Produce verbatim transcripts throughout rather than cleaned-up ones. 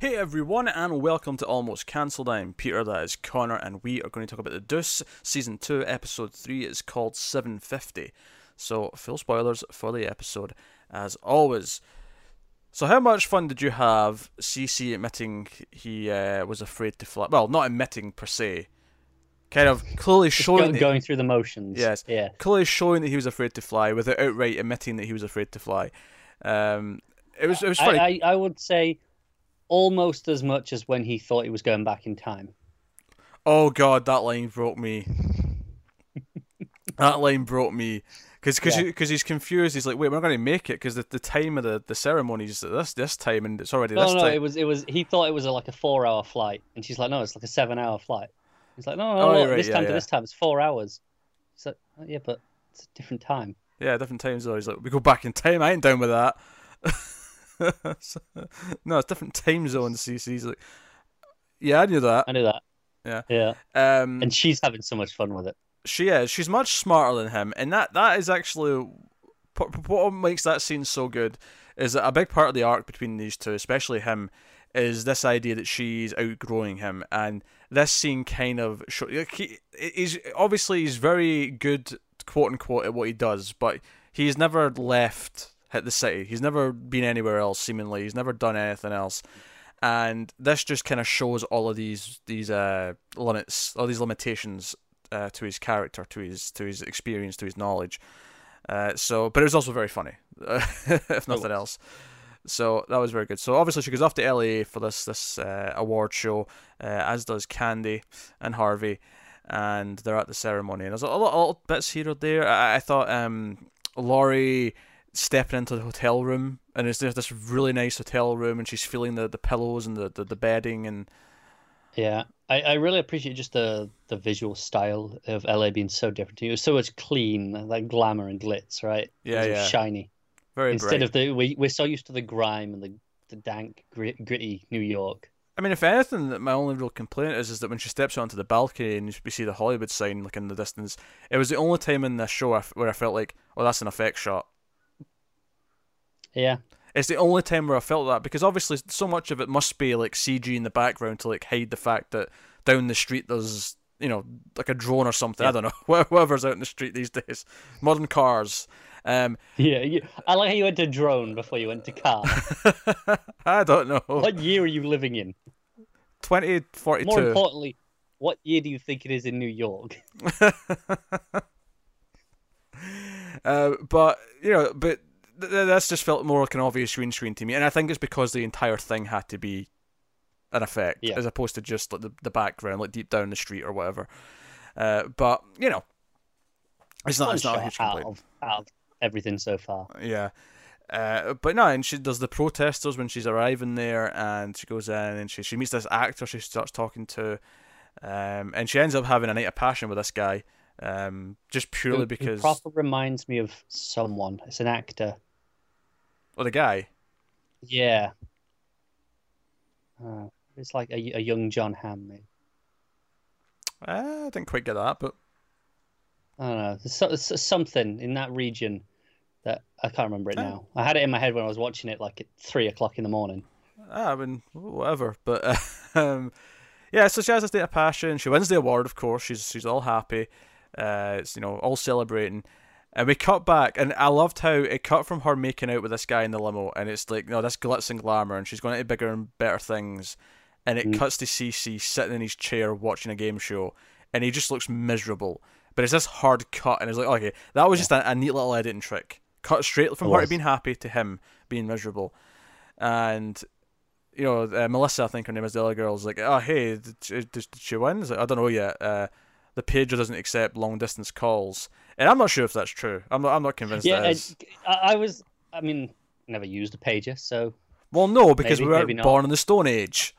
Hey everyone, and welcome to Almost Cancelled. I'm Peter, that is Connor, and we are going to talk about The Deuce, Season two, Episode three, it's called seven fifty. So, full spoilers for the episode, as always. So how much fun did you have C C admitting he uh, was afraid to fly? Well, not admitting per se. Kind of clearly showing... Go going through the motions. Yes. Yeah. Clearly showing that he was afraid to fly, without outright admitting that he was afraid to fly. Um, it was, it was funny. I, I, I would say... almost as much as when he thought he was going back in time. Oh god, that line broke me. That line broke me. Because cause, yeah. he, cause he's confused. He's like, wait, we're not going to make it because the, the time of the, the ceremony is this, this time and it's already no, this no, time. No, it was, it was, he thought it was a, like a four-hour flight. And she's like, no, it's like a seven-hour flight. He's like, no, no, no, oh, look, right, this yeah, time yeah. to this time, it's four hours. He's like, oh, yeah, but it's a different time. Yeah, different times though. He's like, we go back in time, I ain't down with that. No, it's different time zones. C C's like, yeah, I knew that. I knew that. Yeah, yeah. Um, and she's having so much fun with it. She is. She's much smarter than him, and that that is actually what makes that scene so good. Is that a big part of the arc between these two, especially him, is this idea that she's outgrowing him, and this scene kind of shows. Like, he, he's obviously he's very good, quote unquote, at what he does, but he's never left. Hit the city. He's never been anywhere else, seemingly. He's never done anything else. And this just kind of shows all of these these uh, limits, all these limitations uh, to his character, to his to his experience, to his knowledge. Uh, so, but it was also very funny, if nothing else. So that was very good. So obviously she goes off to L A for this this uh, award show, uh, as does Candy and Harvey, and they're at the ceremony. And there's a lot, a lot of bits here or there. I, I thought um, Laurie. Stepping into the hotel room, and it's there's this really nice hotel room, and she's feeling the, the pillows and the, the, the bedding, and yeah, I, I really appreciate just the the visual style of L A being so different to you. It was so much clean, like glamour and glitz, right? Yeah, yeah. Shiny, very instead bright. of the we we're so used to the grime and the the dank grit, gritty New York. I mean, if anything, my only real complaint is is that when she steps onto the balcony and we see the Hollywood sign like in the distance, it was the only time in the show where I felt like, oh, that's an effect shot. Yeah, it's the only time where I felt that, because obviously so much of it must be like C G in the background to like hide the fact that down the street there's, you know, like a drone or something. Yeah. I don't know, whoever's out in the street these days, modern cars. Um, yeah, you, I like how you went to drone before you went to car. I don't know. What year are you living in? Twenty forty-two. More importantly, what year do you think it is in New York? uh, but you know, but. That's just felt more like an obvious green screen to me, and I think it's because the entire thing had to be an effect, yeah. as opposed to just like the, the background, like deep down the street or whatever. Uh, but you know, it's not, it's not a huge complaint. Out of, out of everything so far. Yeah, uh, but no, and she does the protesters when she's arriving there, and she goes in and she she meets this actor she starts talking to, um, and she ends up having a night of passion with this guy, um, just purely it, because. It proper reminds me of someone. It's an actor. Or the guy, yeah, uh, it's like a, a young John Hammond. Uh, I didn't quite get that, but I don't know. There's, so, there's something in that region that I can't remember it oh. now. I had it in my head when I was watching it, like at three o'clock in the morning. I mean, whatever. But um, yeah, so she has this day of passion. She wins the award, of course. She's she's all happy. Uh, it's you know all celebrating. And we cut back, and I loved how it cut from her making out with this guy in the limo, and it's like, no, that's glitz and glamour, and she's going to bigger and better things, and it mm. cuts to C C sitting in his chair watching a game show, and he just looks miserable. But it's this hard cut, and it's like, okay, that was yeah. just a, a neat little editing trick. Cut straight from her being happy to him being miserable. And, you know, uh, Melissa, I think her name is, the other girl, is like, oh, hey, did she, did she win? Like, I don't know yet. Uh, the pager doesn't accept long-distance calls. And I'm not sure if that's true. I'm not. I'm not convinced. Yeah, that is. I, I was. I mean, never used a pager, so. Well, no, because maybe, we were born in the Stone Age.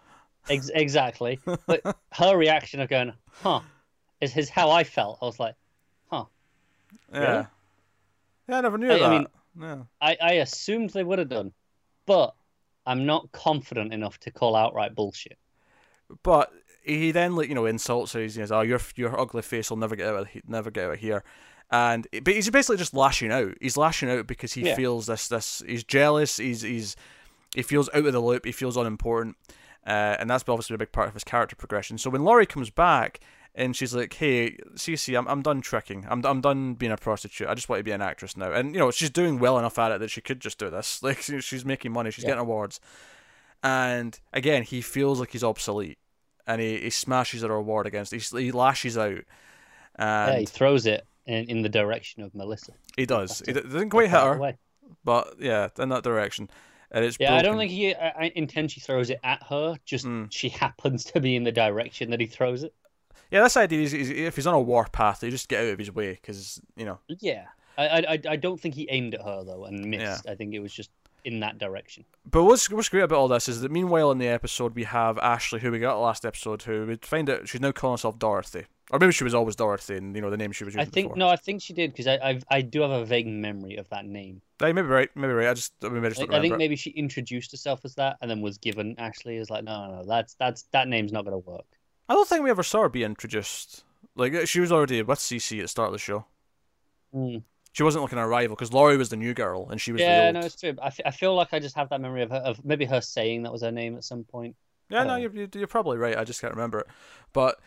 Ex exactly, but her reaction of going, "Huh," is, is how I felt. I was like, "Huh." Yeah. Really? Yeah, I never knew I, that. I mean, yeah. I I assumed they would have done, but I'm not confident enough to call outright bullshit. But he then, like, you know, insults her. He says, "Oh, your your ugly face will never get out of never get out of here." And but he's basically just lashing out. He's lashing out because he yeah. feels this. This he's jealous. He's he's he feels out of the loop. He feels unimportant, Uh, and that's obviously a big part of his character progression. So when Laurie comes back and she's like, hey, Cece, I'm, I'm done tricking. I'm, I'm done being a prostitute. I just want to be an actress now. And, you know, she's doing well enough at it that she could just do this. Like, she's making money. She's yeah. getting awards. And, again, he feels like he's obsolete. And he, he smashes her award against it. He, he lashes out. And yeah, he throws it in, in the direction of Melissa. He does. He doesn't quite hit her. But, yeah, in that direction. And it's yeah, broken. I don't think he I, I intentionally throws it at her. Just mm. she happens to be in the direction that he throws it. Yeah, that's the idea. He's, he's, if he's on a war path, he just get out of his way because, you know. Yeah. I, I I don't think he aimed at her, though, and missed. Yeah. I think it was just in that direction. But what's what's great about all this is that, meanwhile, in the episode, we have Ashley, who we got last episode, who we find out she's now calling herself Dorothy. Or maybe she was always Dorothy, and, you know, the name she was using I think, before. No, I think she did, because I I've, I do have a vague memory of that name. Yeah, maybe right, maybe right. I just, I, mean, I, just I, I think it. Maybe she introduced herself as that, and then was given Ashley as like, no, no, no, that's, that's, that name's not going to work. I don't think we ever saw her be introduced. Like, she was already with C C at the start of the show. Mm. She wasn't like an arrival, because Laurie was the new girl, and she was yeah, the old. Yeah, no, it's true. I, f I feel like I just have that memory of, her, of maybe her saying that was her name at some point. Yeah, no, you're, you're probably right. I just can't remember it. But...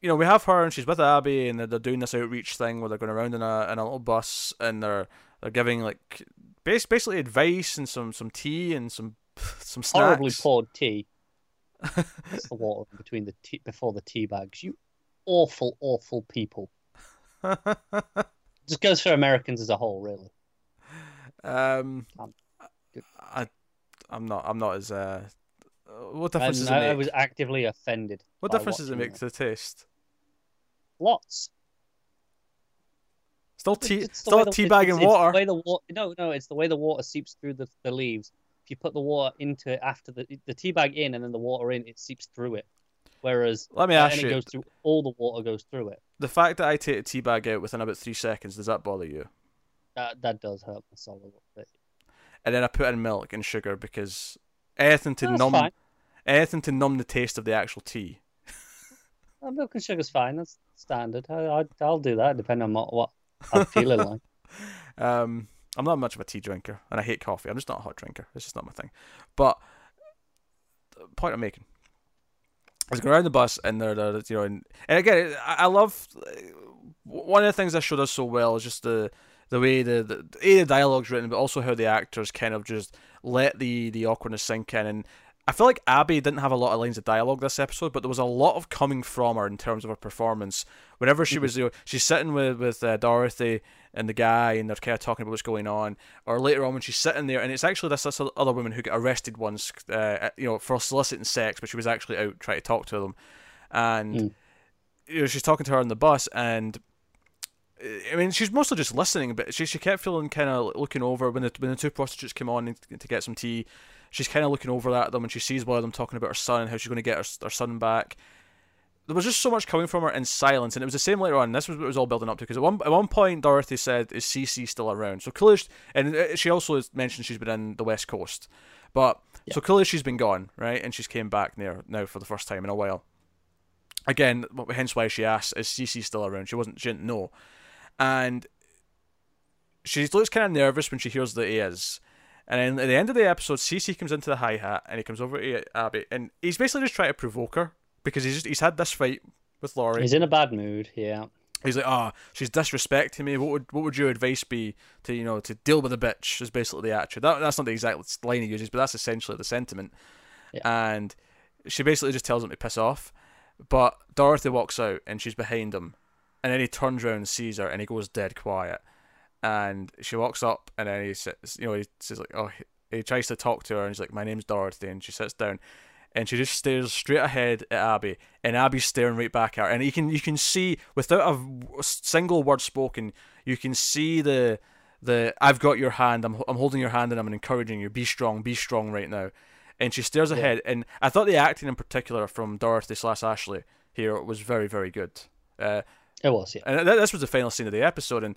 you know, we have her and she's with Abby and they're, they're doing this outreach thing where they're going around in a in a little bus and they're they're giving like base, basically advice and some, some tea and some some snacks. Horribly poured tea. That's the water between the tea before the tea bags. You awful, awful people. Just goes for Americans as a whole, really. Um, I, I'm not. I'm not as. Uh, What difference does it make? I was actively offended. What difference does it make to the taste? Lots. Still tea, still tea bag and water. No, no, it's the way the water seeps through the, the leaves. If you put the water into it after the the tea bag in and then the water in, it seeps through it. Whereas let me ask you, it goes through, all the water goes through it. The fact that I take a tea bag out within about three seconds, does that bother you? That that does hurt my soul a little bit. And then I put in milk and sugar because anything to numb. Fine. Anything to numb the taste of the actual tea. Well, milk and sugar's fine. That's standard. I, I, I'll do that depending on what, what I'm feeling like. Um, I'm not much of a tea drinker, and I hate coffee. I'm just not a hot drinker. It's just not my thing. But the point I'm making is going around the bus, and they're, they're you know, and, and again, I, I love one of the things that showed us so well is just the the way the the, the dialogue's written, but also how the actors kind of just let the the awkwardness sink in. And I feel like Abby didn't have a lot of lines of dialogue this episode, but there was a lot of coming from her in terms of her performance. Whenever she was, you know, she's sitting with with uh, Dorothy and the guy, and they're kind of talking about what's going on. Or later on, when she's sitting there, and it's actually this, this other woman who got arrested once, uh, you know, for soliciting sex, but she was actually out trying to talk to them, and mm. you know, she's talking to her on the bus, and I mean, she's mostly just listening, but she she kept feeling kind of looking over when the when the two prostitutes came on to get some tea. She's kind of looking over at them and she sees one of them talking about her son and how she's going to get her, her son back. There was just so much coming from her in silence, and it was the same later on. This was what it was all building up to, because at one, at one point Dorothy said, is C C still around? So clearly, she, and she also mentioned she's been in the West Coast. But yeah. So clearly she's been gone, right? And she's came back there now for the first time in a while. Again, hence why she asked, is C C still around? She, wasn't, she didn't know. And she looks kind of nervous when she hears that he is. And then at the end of the episode, C C comes into the hi-hat and he comes over to Abby. And he's basically just trying to provoke her because he's just, he's had this fight with Laurie. He's in a bad mood, yeah. He's like, ah, oh, she's disrespecting me. What would what would your advice be to, you know, to deal with a bitch is basically the attitude. That, that's not the exact line he uses, but that's essentially the sentiment. Yeah. And she basically just tells him to piss off. But Dorothy walks out and she's behind him. And then he turns around and sees her and he goes dead quiet. And she walks up, and then he sits, you know, he says like, oh, he tries to talk to her, and he's like, my name's Dorothy, and she sits down, and she just stares straight ahead at Abby, and Abby's staring right back at her, and you can you can see without a single word spoken, you can see the the I've got your hand, I'm I'm holding your hand, and I'm encouraging you, be strong, be strong right now, and she stares yeah. ahead, and I thought the acting in particular from Dorothy slash Ashley here was very very good. Uh, it was, yeah, and th this was the final scene of the episode, and.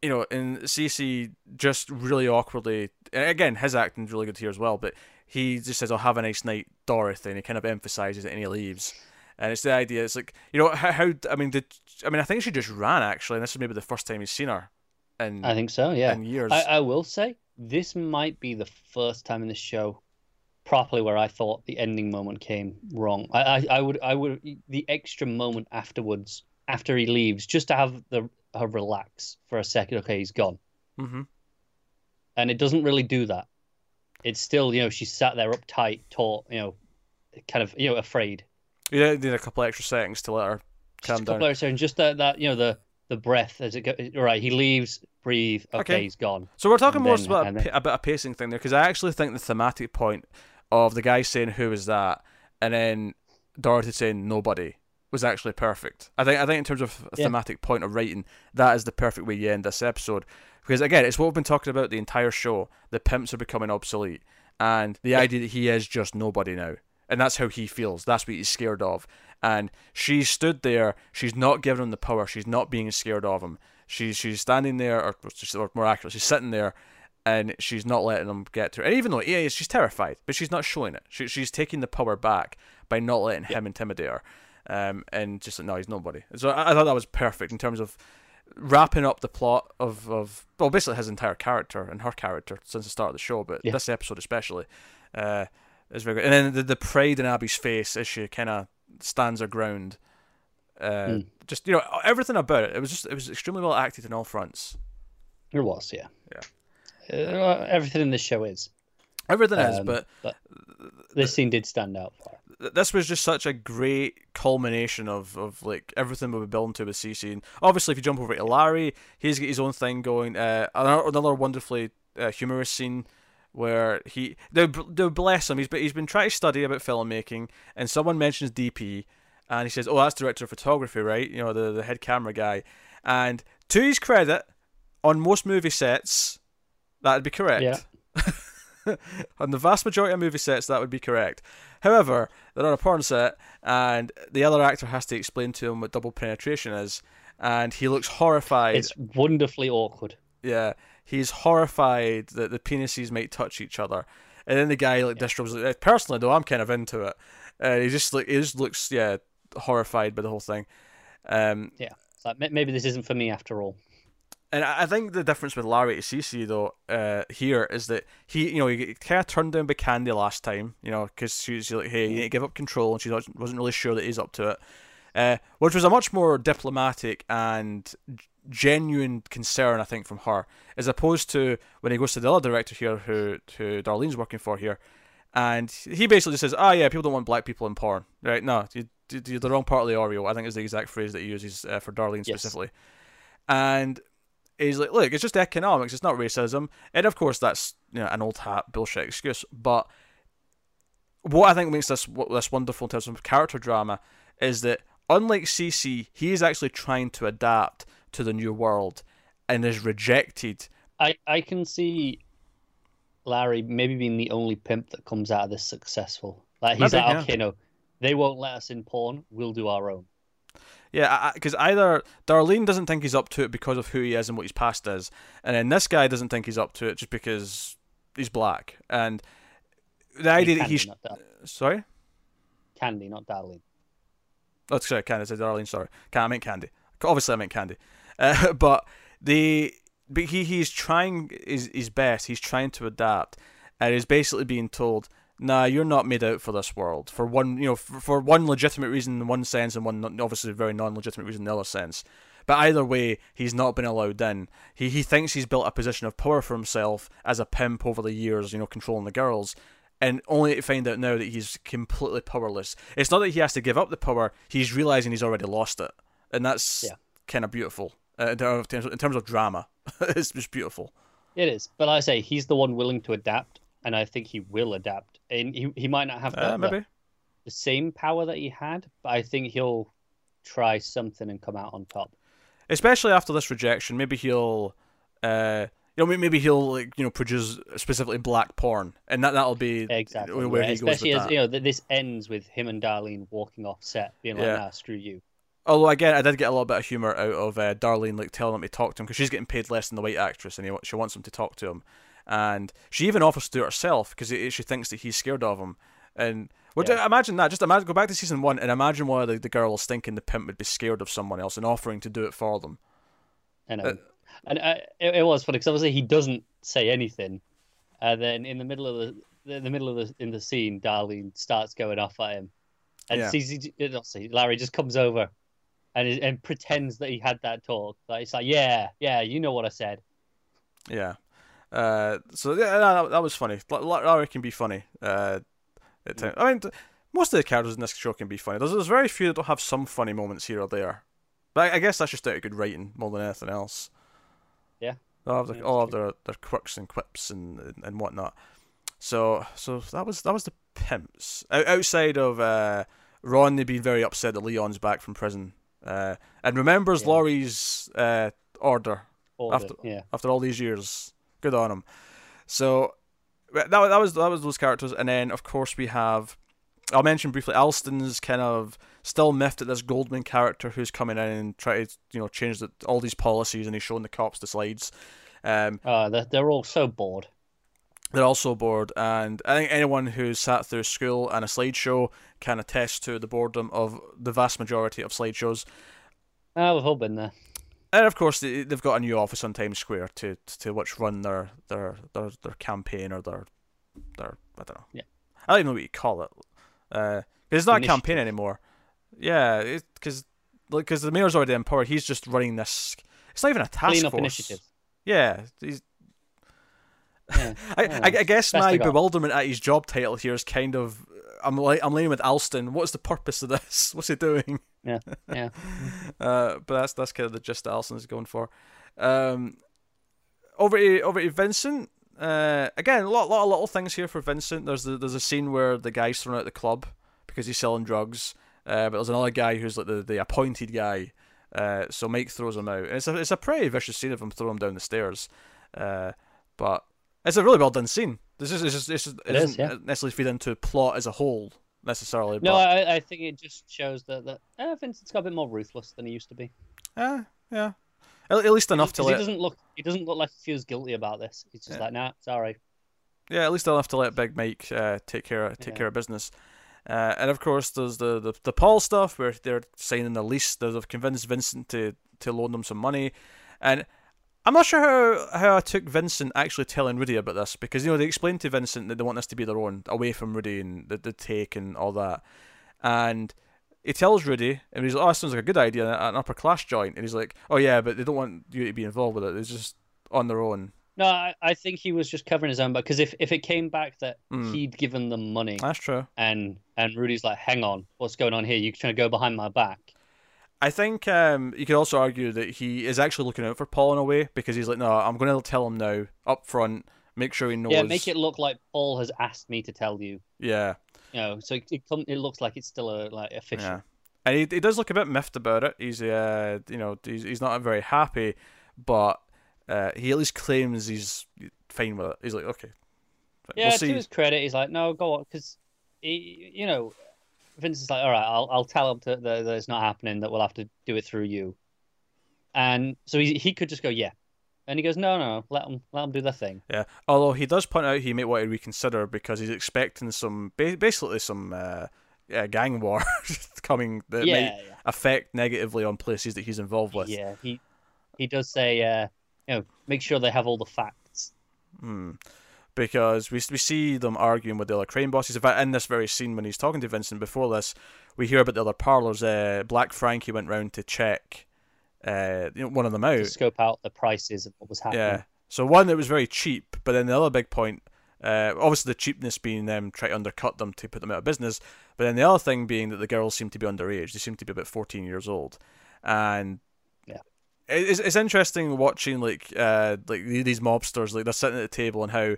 You know, and C C just really awkwardly, and again, his acting's really good here as well, but he just says, oh, have a nice night, Dorothy, and he kind of emphasizes it and he leaves. And it's the idea, it's like, you know, how, how I mean, did, I mean, I think she just ran, actually, and this is maybe the first time he's seen her in, I think so, yeah. in years. I, I will say, this might be the first time in the show, properly where I thought the ending moment came wrong. I, I, I would, I would, the extra moment afterwards, after he leaves, just to have the her relax for a second. Okay, he's gone. Mm-hmm. And it doesn't really do that. It's still, you know, she's sat there uptight, taut, you know, kind of, you know, afraid. Yeah, need a couple of extra seconds to let her calm just down. A couple of seconds, just that, that, you know, the the breath as it goes. Right, he leaves, breathe. Okay, okay. He's gone. So we're talking and more then, about a, then... about a pacing thing there, because I actually think the thematic point of the guy saying "Who is that?" and then Dorothy saying "Nobody" was actually perfect. I think I think in terms of yeah. thematic point of writing, that is the perfect way you end this episode. Because again, it's what we've been talking about the entire show. The pimps are becoming obsolete, and the yeah. idea that he is just nobody now. And that's how he feels. That's what he's scared of. And she stood there. She's not giving him the power. She's not being scared of him. She's she's standing there, or, or more accurately, she's sitting there, and she's not letting him get to her. And even though yeah, she's terrified, but she's not showing it. She, she's taking the power back by not letting him intimidate her. Um, and just like, no, he's nobody. So I, I thought that was perfect in terms of wrapping up the plot of, of well, basically his entire character and her character since the start of the show, but yeah. this episode especially. Uh, It's very good. And then the, the pride in Abby's face as she kind of stands her ground. Uh, mm. Just, you know, everything about it. It was just, it was extremely well acted on all fronts. It was, yeah. Yeah. Uh, everything in this show is. Everything um, is, but, but this scene did stand out for it. This was just such a great culmination of, of like everything we were building to with C C. And obviously, if you jump over to Larry, he's got his own thing going. Uh, another, another wonderfully uh, humorous scene. Where he, they'll, they'll bless him, he's been, he's been trying to study about filmmaking, and someone mentions D P, and he says, oh, that's director of photography, right? You know, the, the head camera guy. And to his credit, on most movie sets, that'd be correct. Yeah. On the vast majority of movie sets, that would be correct. However, they're on a porn set, and the other actor has to explain to him what double penetration is, and he looks horrified. It's wonderfully awkward. Yeah. He's horrified that the penises might touch each other, and then the guy like yeah. distrobes. Like, personally, though, I'm kind of into it. Uh, he just like he just looks yeah horrified by the whole thing. Um, yeah, like, maybe this isn't for me after all. And I think the difference with Larry to C C though uh, here is that he you know he kind of turned down Bikandi last time, you know, because she was like, hey, you need to give up control, and she wasn't really sure that he's up to it, uh, which was a much more diplomatic and genuine concern, I think, from her, as opposed to when he goes to the other director here, who who Darlene's working for here, and he basically just says, "Ah, oh, yeah, people don't want black people in porn, right? No, you, you're the wrong part of the Oreo." I think is the exact phrase that he uses uh, for Darlene yes. specifically, and he's like, "Look, it's just economics; it's not racism," and of course that's you know an old hat bullshit excuse. But what I think makes this this wonderful in terms of character drama is that unlike C C, he is actually trying to adapt to the new world and is rejected. I, I can see Larry maybe being the only pimp that comes out of this successful. Like he's maybe, like, yeah. okay, no, they won't let us in porn. We'll do our own. Yeah, because either Darlene doesn't think he's up to it because of who he is and what his past is, and then this guy doesn't think he's up to it just because he's black. And the idea Candy, that he's... Sorry? Candy, not Darlene. Oh, sorry, Candy. I said Darlene, sorry. I meant Candy. Obviously, I meant Candy. Uh, but the but he he's trying his, his best. He's trying to adapt, and is basically being told, "Nah, you're not made out for this world." For one, you know, for, for one legitimate reason in one sense, and one non, obviously very non-legitimate reason in the other sense. But either way, he's not been allowed in. He he thinks he's built a position of power for himself as a pimp over the years, you know, controlling the girls, and only to find out now that he's completely powerless. It's not that he has to give up the power. He's realizing he's already lost it, and that's. Yeah. Kind of beautiful uh, in, terms of, in terms of drama. It's just beautiful. It is, but like I say he's the one willing to adapt, and I think he will adapt. And he he might not have the, uh, maybe. the, the same power that he had, but I think he'll try something and come out on top. Especially after this rejection, maybe he'll, uh, you know, maybe he'll like you know produce specifically black porn, and that that'll be exactly where yeah, he especially goes with as, that. You know, this ends with him and Darlene walking off set, being like, yeah. "Nah, screw you." Although, again, I did get a little bit of humour out of uh, Darlene like telling him to talk to him, because she's getting paid less than the white actress, and he, she wants him to talk to him. And she even offers to do it herself, because she thinks that he's scared of him. And well, yeah. imagine that. Just imagine, go back to season one and imagine why the, the girl is thinking the pimp would be scared of someone else and offering to do it for them. I know. Uh, and I, it, it was funny, because obviously he doesn't say anything. And then in the middle of the in the middle of the in the scene, Darlene starts going off at him, and yeah. sees, not see, Larry just comes over and and pretends that he had that talk. Like it's like, yeah, yeah, you know what I said. Yeah. Uh, so yeah, that, that was funny. Larry can be funny. Uh, at times. I mean, most of the characters in this show can be funny. There's, there's very few that don't have some funny moments here or there. But I, I guess that's just out of good writing more than anything else. Yeah. They all have, their, all have their, their quirks and quips and and whatnot. So so that was that was the pimps. O- outside of uh, Ron being very upset that Leon's back from prison uh, and remembers yeah. Laurie's uh, order, order after yeah. after all these years. Good on him. So that that was that was those characters, and then of course we have. I'll mention briefly Alston's kind of still miffed at this Goldman character who's coming in and trying to, you know, change the, all these policies, and he's showing the cops the slides. Um, uh, they're, they're all so bored. They're all so bored, and I think anyone who's sat through school and a slideshow can attest to the boredom of the vast majority of slideshows. Uh, we've all been there. And of course, they, they've got a new office on Times Square to to, to which run their, their their their campaign or their their I don't know. Yeah. I don't even know what you call it. Uh, it's not Initiative. A campaign anymore. Yeah, because like, cause the mayor's already empowered. He's just running this. It's not even a task Clean up force. Initiative. Yeah, he's... yeah. I, yeah. I, I guess Best my bewilderment at his job title here is kind of I'm like I'm leaning with Alston. What's the purpose of this? What's he doing? Yeah, yeah. uh, but that's that's kind of the gist that Alston is going for. Um, over to, over to Vincent. Uh, again, a lot, lot of little things here for Vincent. There's the, there's a scene where the guy's thrown out of the club because he's selling drugs. Uh, but there's another guy who's like the, the appointed guy. Uh, so Mike throws him out. And it's a it's a pretty vicious scene of him throwing him down the stairs. Uh, but it's a really well done scene. This is it's just it's just, it, it is, doesn't yeah. necessarily feed into plot as a whole necessarily. No, but... I I think it just shows that that uh, Vincent's got a bit more ruthless than he used to be. Yeah, uh, yeah. At least enough to let... He doesn't look. He doesn't look like he feels guilty about this. He's just yeah. like, nah, sorry. Yeah, at least enough to let Big Mike uh, take care of, take yeah. care of business. Uh, and of course, there's the, the the Paul stuff where they're signing the lease. They've convinced Vincent to, to loan them some money. And I'm not sure how, how I took Vincent actually telling Rudy about this, because you know they explained to Vincent that they want this to be their own, away from Rudy and the, the take and all that. And he tells Rudy, and he's like, oh, that sounds like a good idea, an upper-class joint. And he's like, oh, yeah, but they don't want you to be involved with it. They're just on their own. No, I, I think he was just covering his own back, because if, if it came back that mm. he'd given them money... That's true. And, and Rudy's like, hang on, what's going on here? You're trying to go behind my back. I think um, you could also argue that he is actually looking out for Paul in a way, because he's like, no, I'm going to tell him now, up front, make sure he knows... Yeah, make it look like Paul has asked me to tell you. Yeah. You know, so it it looks like it's still a like official. Yeah. And he he does look a bit miffed about it. He's uh you know he's he's not very happy, but uh, he at least claims he's fine with it. He's like okay. Yeah, we'll to his credit, he's like no, go on, because he you know Vincent's like all right, I'll I'll tell him to, that, that it's not happening. That we'll have to do it through you. And so he he could just go yeah. And he goes, no, no, let him, let him do the thing. Yeah, although he does point out he may want to reconsider because he's expecting some, basically some uh, yeah, gang war coming that yeah, may yeah. affect negatively on places that he's involved with. Yeah, he he does say, uh, you know, make sure they have all the facts. Hmm. Because we we see them arguing with the other crane bosses. In fact, in this very scene when he's talking to Vincent before this, we hear about the other parlours. Uh, Black Frankie went round to check. Uh, you know, one of them out to scope out the prices of what was happening. Yeah, so one that was very cheap, but then the other big point, uh, obviously the cheapness being them trying to undercut them to put them out of business. But then the other thing being that the girls seem to be underage; they seem to be about fourteen years old, and yeah, it's it's interesting watching like uh like these mobsters like they're sitting at the table and how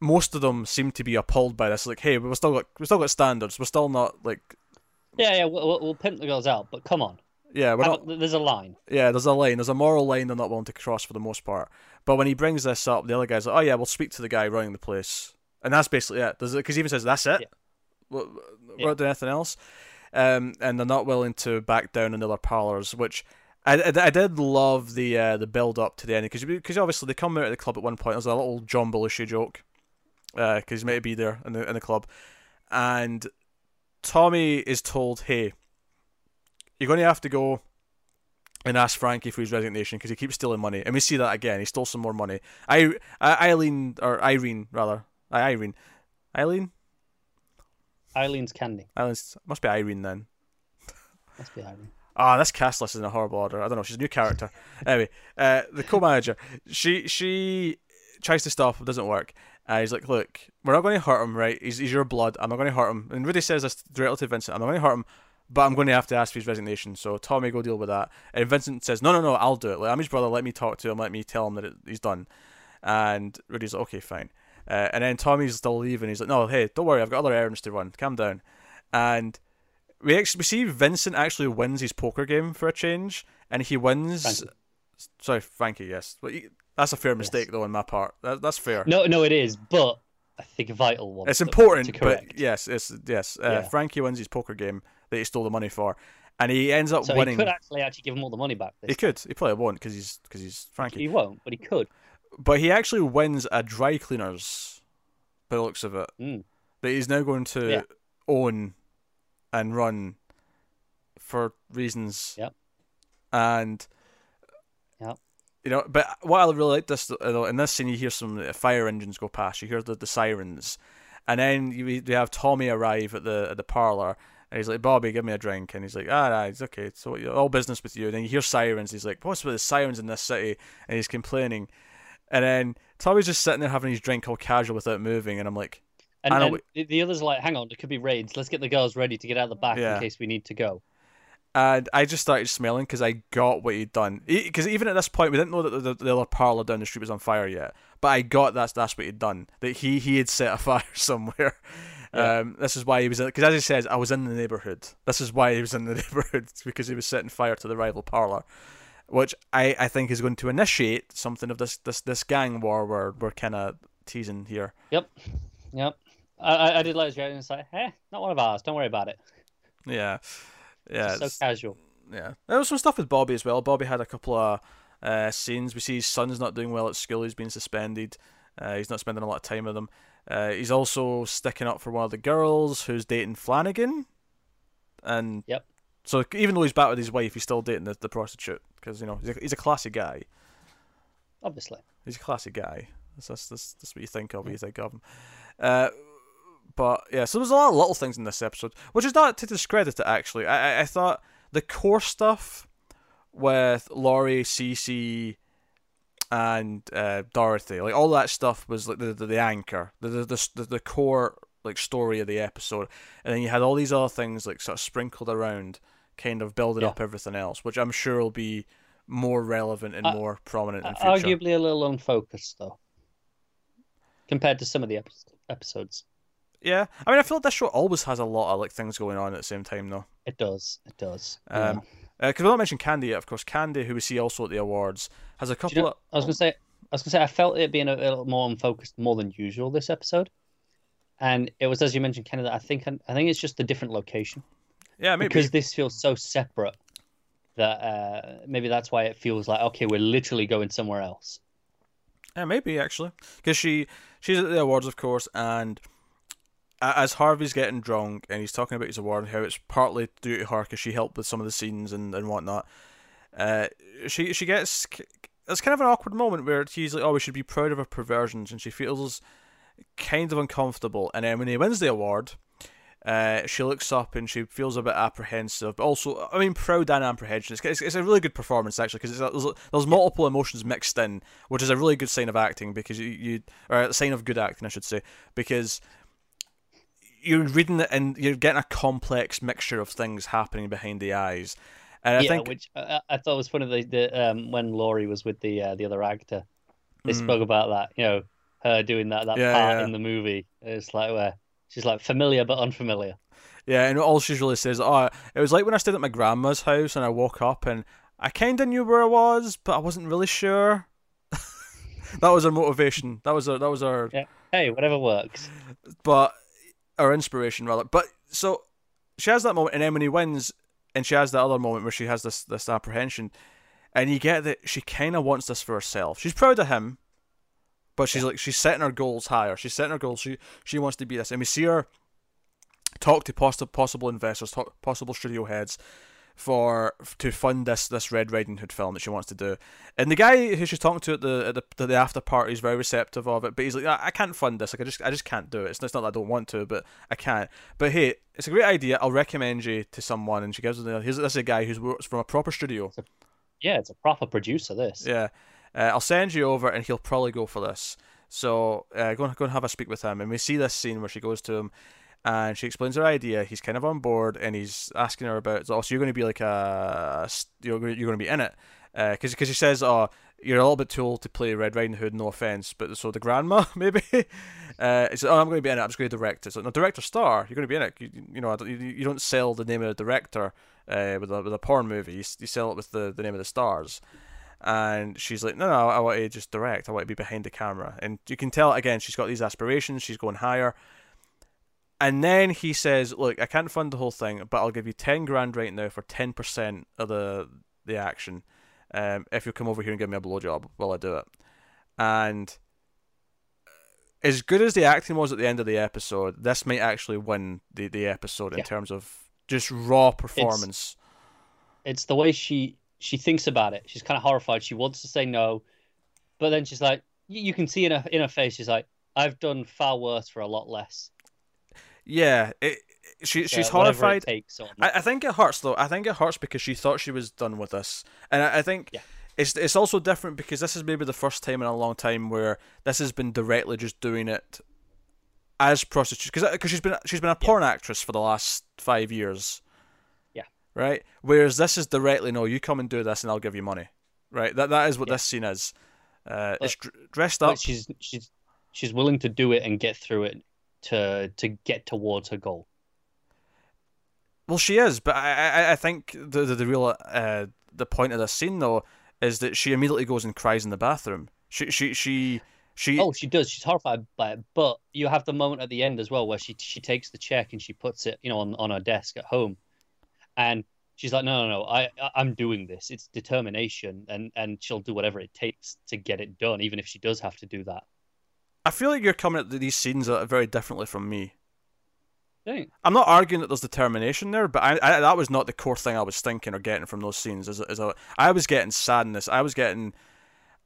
most of them seem to be appalled by this. Like, hey, we've still got we still got standards. We're still not like yeah yeah we'll, we'll pimp the girls out, but come on. Yeah, we're not, there's a line. Yeah, there's a line. There's a moral line they're not willing to cross for the most part. But when he brings this up, the other guy's like, oh yeah, we'll speak to the guy running the place. And that's basically it. Because he even says, that's it? Yeah. We're yeah. not doing anything else? Um, and they're not willing to back down in other parlours, which I, I, I did love the uh, the build-up to the end. Because obviously they come out of the club at one point. There's a little John Belushi joke. Because uh, he might be there in the, in the club. And Tommy is told, hey... You're going to have to go and ask Frankie for his resignation because he keeps stealing money, and we see that again. He stole some more money. I, I Eileen or Irene rather, I Irene, Eileen? Eileen's candy. Eileen's must be Irene then. Must be Irene. Ah, oh, this cast list is in a horrible order. I don't know. She's a new character. Anyway, uh, the co-manager, she she tries to stop him, doesn't work. Uh, he's like, look, we're not going to hurt him, right? He's, he's your blood. I'm not going to hurt him. And Rudy says this directly to Vincent. I'm not going to hurt him, but I'm going to have to ask for his resignation. So Tommy, go deal with that. And Vincent says, no, no, no, I'll do it. Like, I'm his brother. Let me talk to him. Let me tell him that it, he's done. And Rudy's like, okay, fine. Uh, and then Tommy's still leaving. He's like, no, hey, don't worry. I've got other errands to run. Calm down. And we actually we see Vincent actually wins his poker game for a change. And he wins... Frankie. Sorry, Frankie, yes. But he, that's a fair mistake, yes. though, on my part. That, that's fair. No, no, it is. But I think a vital one. It's important, to but yes. It's, yes. Uh, yeah. Frankie wins his poker game that he stole the money for. And he ends up so winning. So he could actually actually give him all the money back. This he time. could. He probably won't because he's, cause he's Frankie. He won't, but he could. But he actually wins a dry cleaners, by the looks of it, mm. that he's now going to yeah. own and run for reasons. Yep. And, yep. you know, but what I really like this, in this scene, you hear some fire engines go past, you hear the, the sirens, and then you, you have Tommy arrive at the at the parlour, and he's like, Bobby, give me a drink. And he's like, ah, nah, it's okay, it's all, all business with you. And then you hear sirens, he's like, what's with the sirens in this city? And he's complaining. And then Tommy's just sitting there having his drink all casual without moving, and I'm like... And then we... the others are like, hang on, it could be raids. Let's get the girls ready to get out of the back yeah. in case we need to go. And I just started smelling because I got what he'd done. Because even at this point, we didn't know that the, the, the other parlour down the street was on fire yet. But I got that's that's what he'd done. That he, he had set a fire somewhere. Yeah. Um, this is why he was... Because as he says, I was in the neighbourhood. This is why he was in the neighbourhood, because he was setting fire to the rival parlour. Which I, I think is going to initiate something of this this, this gang war we're, we're kind of teasing here. Yep, yep. I I did like his reaction. It's like, eh, not one of ours. Don't worry about it. Yeah, yeah. It's so casual. Yeah. There was some stuff with Bobby as well. Bobby had a couple of uh, scenes. We see his son's not doing well at school. He's been suspended. Uh, he's not spending a lot of time with them. Uh, he's also sticking up for one of the girls who's dating Flanagan. And yep. So even though he's back with his wife, he's still dating the, the prostitute because you know he's a, he's a classy guy. Obviously, he's a classy guy. That's that's that's, that's what you think of. What you think of him. Uh, but yeah, so there's a lot of little things in this episode, which is not to discredit it. Actually, I I, I thought the core stuff with Laurie, Cece, and uh, Dorothy, like all that stuff, was like the the, the anchor, the the the, the core. Like story of the episode, and then you had all these other things like sort of sprinkled around, kind of building yeah. up everything else, which I'm sure will be more relevant and uh, more prominent in uh, future. Arguably a little unfocused though, compared to some of the ep- episodes. Yeah, I mean, I feel like this show always has a lot of like things going on at the same time though. It does, it does. Um, because yeah. uh, we don't mention Candy yet, of course. Candy, who we see also at the awards, has a couple. You know, of... I was gonna say, I was gonna say, I felt it being a little more unfocused, more than usual this episode. And it was, as you mentioned, Kenneth, I think I think it's just the different location. Yeah, maybe. Because this feels so separate that uh, maybe that's why it feels like, okay, we're literally going somewhere else. Yeah, maybe, actually. Because she, she's at the awards, of course, and as Harvey's getting drunk and he's talking about his award and how it's partly due to her because she helped with some of the scenes and, and whatnot, uh, she, she gets... It's kind of an awkward moment where he's like, oh, we should be proud of her perversions, and she feels... kind of uncomfortable, and then when he wins the award, uh, she looks up and she feels a bit apprehensive, but also, I mean, proud and apprehension. It's, it's, it's a really good performance actually, because there's, there's multiple emotions mixed in, which is a really good sign of acting because you, you or a sign of good acting, I should say, because you're reading it and you're getting a complex mixture of things happening behind the eyes. And I yeah, think, which I, I thought was funny. The, the um, when Laurie was with the uh, the other actor, they mm. spoke about that, you know. Her doing that that yeah, part yeah. in the movie. It's like where she's like familiar but unfamiliar. Yeah, and all she really says, oh, it was like when I stayed at my grandma's house and I woke up and I kind of knew where I was, but I wasn't really sure. That was her motivation. That was her. That was her. Yeah. Hey, whatever works. But her inspiration rather. But so she has that moment, and then when he wins, and she has that other moment where she has this this apprehension, and you get that she kind of wants this for herself. She's proud of him. But she's yeah. like she's setting her goals higher. She's setting her goals. She she wants to be this, and we see her talk to possible possible investors, talk possible studio heads, for to fund this this Red Riding Hood film that she wants to do. And the guy who she's talking to at the at the, at the after party is very receptive of it, but he's like, I, I can't fund this. Like, I just I just can't do it. It's, it's not that I don't want to, but I can't. But hey, it's a great idea. I'll recommend you to someone. And she gives her the, here's this is a guy who's works from a proper studio. It's a, yeah, it's a proper producer. This. Yeah, uh, I'll send you over, and he'll probably go for this. So uh, go and go and have a speak with him. And we see this scene where she goes to him. And she explains her idea. He's kind of on board, and he's asking her about. Oh, so you're going to be like a, you're going to be in it, because uh, because she says, "Oh, you're a little bit too old to play Red Riding Hood. No offense, but so the grandma maybe." Uh, it's like, "Oh, I'm going to be in it. I'm just going to direct it." So no, director, star. You're going to be in it. You, you know, you, you don't sell the name of the director uh, with a with a porn movie. You, you sell it with the the name of the stars. And she's like, no, no, I want to just direct. I want to be behind the camera. And you can tell again, she's got these aspirations. She's going higher. And then he says, look, I can't fund the whole thing, but I'll give you ten grand right now for ten percent of the the action. Um, if you'll come over here and give me a blowjob while I do it. And as good as the acting was at the end of the episode, this might actually win the, the episode yeah. in terms of just raw performance. It's, it's the way she, she thinks about it. She's kind of horrified. She wants to say no, but then she's like, you can see in her, in her face, she's like, I've done far worse for a lot less. Yeah, it, she she's yeah, horrified. I, I think it hurts though. I think it hurts because she thought she was done with this, and I, I think yeah. it's it's also different because this is maybe the first time in a long time where this has been directly just doing it as prostitute because because she's been she's been a porn yeah. actress for the last five years. Yeah. Right. Whereas this is directly no, you come and do this, and I'll give you money. Right. That that is what yeah. this scene is. Uh, but, it's dressed up. She's she's she's willing to do it and get through it. To to get towards her goal. Well, she is, but I I, I think the, the the real uh the point of this scene though is that she immediately goes and cries in the bathroom. She she she she. Oh, she does. She's horrified by it. But you have the moment at the end as well where she she takes the check and she puts it you know on, on her desk at home, and she's like, no no no, I I'm doing this. It's determination, and and she'll do whatever it takes to get it done, even if she does have to do that. I feel like you're coming at these scenes very differently from me. Dang. I'm not arguing that there's determination there, but I, I, that was not the core thing I was thinking or getting from those scenes. As, as a, I was getting sadness. I was getting,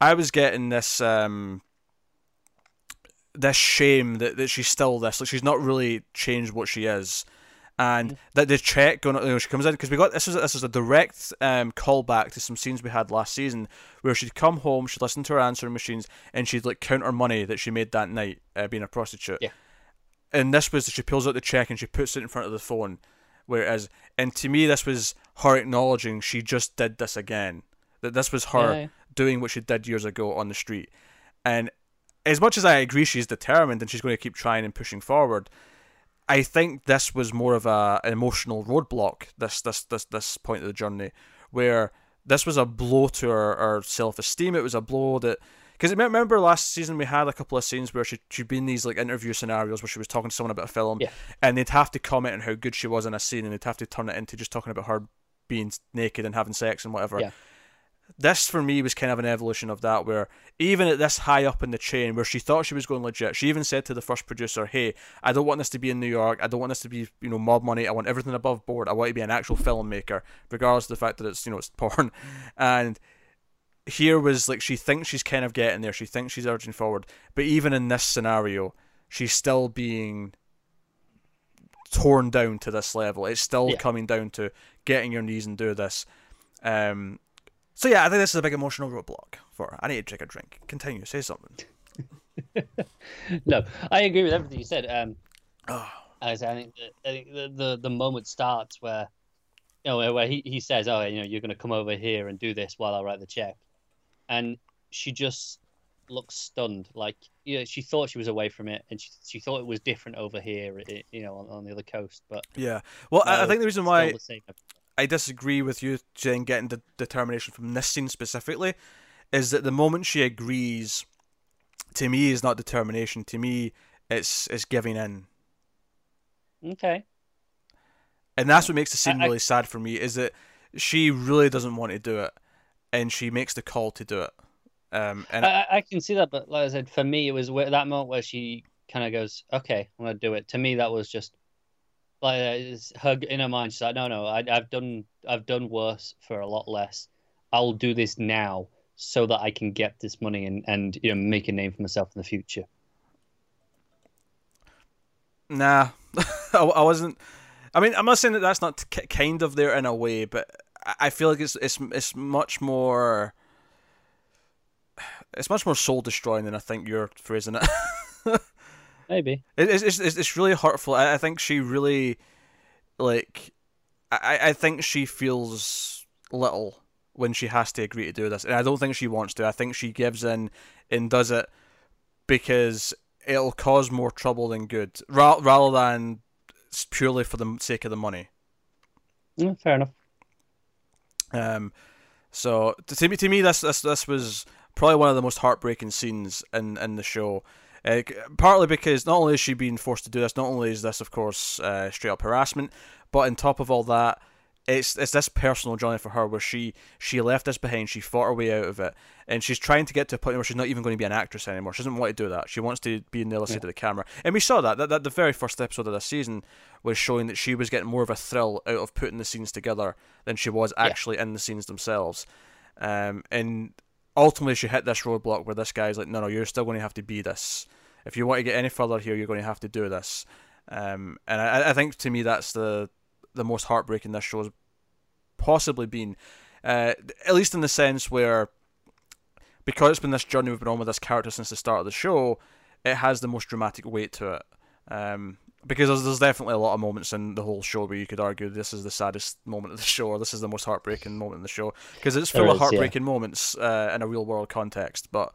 I was getting this, um, this shame that, that she's still this. Like she's not really changed what she is, and mm-hmm. that the check going. You know, she comes in because we got this is this is a direct um, callback to some scenes we had last season where she'd come home, she'd listen to her answering machines, and she'd like count her money that she made that night uh, being a prostitute. Yeah. And this was that she pulls out the check and she puts it in front of the phone, whereas and to me this was her acknowledging she just did this again. That this was her yeah. doing what she did years ago on the street. And as much as I agree she's determined and she's going to keep trying and pushing forward. I think this was more of a an emotional roadblock. This this this this point of the journey, where this was a blow to her, her self esteem. It was a blow that because remember last season we had a couple of scenes where she she'd been in these like interview scenarios where she was talking to someone about a film, yeah. and they'd have to comment on how good she was in a scene, and they'd have to turn it into just talking about her being naked and having sex and whatever. Yeah. This for me was kind of an evolution of that, where even at this high up in the chain, where she thought she was going legit, she even said to the first producer, "Hey, I don't want this to be in New York. I don't want this to be, you know, mob money. I want everything above board. I want to be an actual filmmaker, regardless of the fact that it's, you know, it's porn." And here was like she thinks she's kind of getting there. She thinks she's urging forward, but even in this scenario, she's still being torn down to this level. It's still yeah. coming down to getting your knees and do this. Um, So yeah, I think this is a big emotional roadblock for her. I need to take a drink. Continue, say something. No, I agree with everything you said. Um, oh. I think, the, I think the, the the moment starts where, you know, where he, he says, "Oh, you know, you're going to come over here and do this while I write the check," and she just looks stunned. Like, you know, she thought she was away from it, and she she thought it was different over here, you know, on, on the other coast. But yeah, well, no, I think the reason why. I disagree with you, Jen, getting the determination from this scene specifically, is that the moment she agrees, to me, is not determination. To me, it's it's giving in. Okay. And that's what makes the scene I, really I, sad for me, is that she really doesn't want to do it, and she makes the call to do it. Um, and I, I can see that, but like I said, for me, it was that moment where she kind of goes, okay, I'm going to do it. To me, that was just, like her inner mind, she's like, no, no, I, I've done, I've done worse for a lot less. I'll do this now so that I can get this money and, and you know, make a name for myself in the future. Nah, I, I wasn't. I mean, I'm not saying that that's not kind of there in a way, but I feel like it's it's it's much more. It's much more soul destroying than I think you're phrasing it. Maybe it's it's it's really hurtful. I, I think she really, like, I I think she feels little when she has to agree to do this, and I don't think she wants to. I think she gives in and does it because it'll cause more trouble than good, ra rather than purely for the sake of the money. Yeah, fair enough. Um, so to me, to me, this this this was probably one of the most heartbreaking scenes in in the show. Uh, partly because not only is she being forced to do this, not only is this, of course, uh, straight up harassment, but on top of all that, it's it's this personal journey for her where she she left this behind, she fought her way out of it, and she's trying to get to a point where she's not even going to be an actress anymore. She doesn't want to do that. She wants to be on the other side of the camera, and we saw that that, that the very first episode of this season was showing that she was getting more of a thrill out of putting the scenes together than she was actually yeah. in the scenes themselves, um, and. Ultimately, she hit this roadblock where this guy's like, no, no, you're still going to have to be this. If you want to get any further here, you're going to have to do this. Um, and I, I think, to me, that's the the most heartbreaking this show's possibly been. Uh, at least in the sense where, because it's been this journey we've been on with this character since the start of the show, it has the most dramatic weight to it. Um, because there's, there's definitely a lot of moments in the whole show where you could argue this is the saddest moment of the show, or this is the most heartbreaking moment in the show, because it's full there of is, heartbreaking yeah. moments uh, in a real world context. But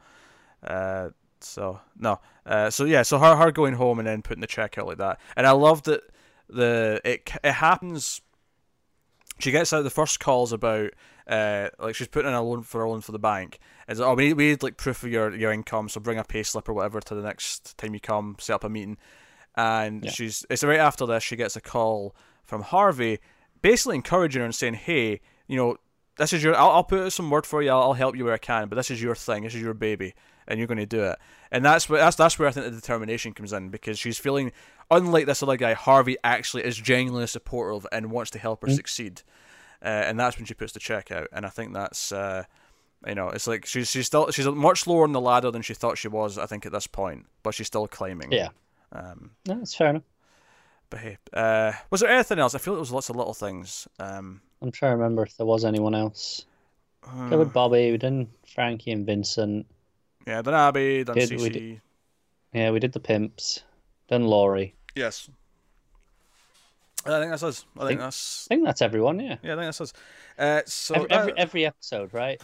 uh, so no, uh, so yeah, so her her going home and then putting the check out like that, and I love that the it it happens. She gets out the first calls about uh, like she's putting in a loan for a loan for the bank. It's like, oh, we need, we need like proof of your your income, so bring a pay slip or whatever to the next time you come, set up a meeting. And yeah. she's it's right after this she gets a call from Harvey, basically encouraging her and saying, "Hey, you know, this is your. I'll, I'll put some word for you. I'll, I'll help you where I can. But this is your thing. This is your baby, and you're going to do it." And that's where that's that's where I think the determination comes in, because she's feeling, unlike this other guy, Harvey actually is genuinely supportive and wants to help her mm-hmm. succeed. Uh, and that's when she puts the check out. And I think that's uh, you know, it's like she's she's still she's much lower on the ladder than she thought she was. I think at this point, but she's still climbing. Yeah. Um, no, that's fair enough. But hey, uh, was there anything else? I feel like there was lots of little things. Um, I'm trying to remember if there was anyone else. Uh, there was Bobby, we done Frankie and Vincent. Yeah, done Abby, done C C. We did, yeah, we did the pimps. Done Laurie. Yes. I think that's us. I think, think that's. I think that's everyone. Yeah. Yeah, I think that's us. Uh, so every, every, uh, every episode, right?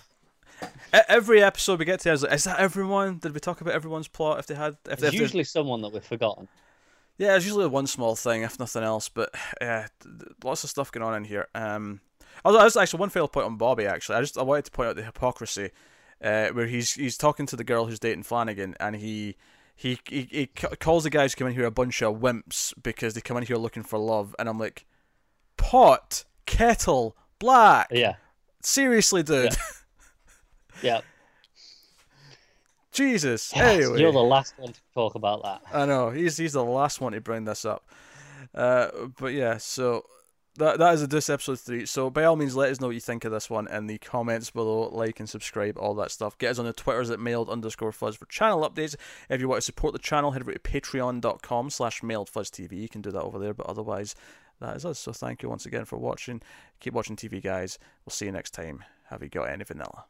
Every episode we get to, I was like, is that everyone? Did we talk about everyone's plot? If they had, if there's usually someone that we've forgotten. Yeah, it's usually one small thing, if nothing else. But yeah, lots of stuff going on in here. Um, although that's actually one fail point on Bobby. Actually, I just I wanted to point out the hypocrisy, uh, where he's he's talking to the girl who's dating Flanagan, and he he he, he calls the guys who come in here a bunch of wimps because they come in here looking for love, and I'm like, pot, kettle, black. Yeah. Seriously, dude. Yeah. Yeah. Jesus. Yes, anyway. You're the last one to talk about that. I know. He's he's the last one to bring this up. Uh, but yeah, so that that is a Deuce episode three. So by all means, let us know what you think of this one in the comments below. Like and subscribe, all that stuff. Get us on the Twitters at mailed underscore fuzz for channel updates. If you want to support the channel, head over to patreon.com slash mailedfuzzTV. You can do that over there, but otherwise, that is us. So thank you once again for watching. Keep watching T V, guys. We'll see you next time. Have you got any vanilla?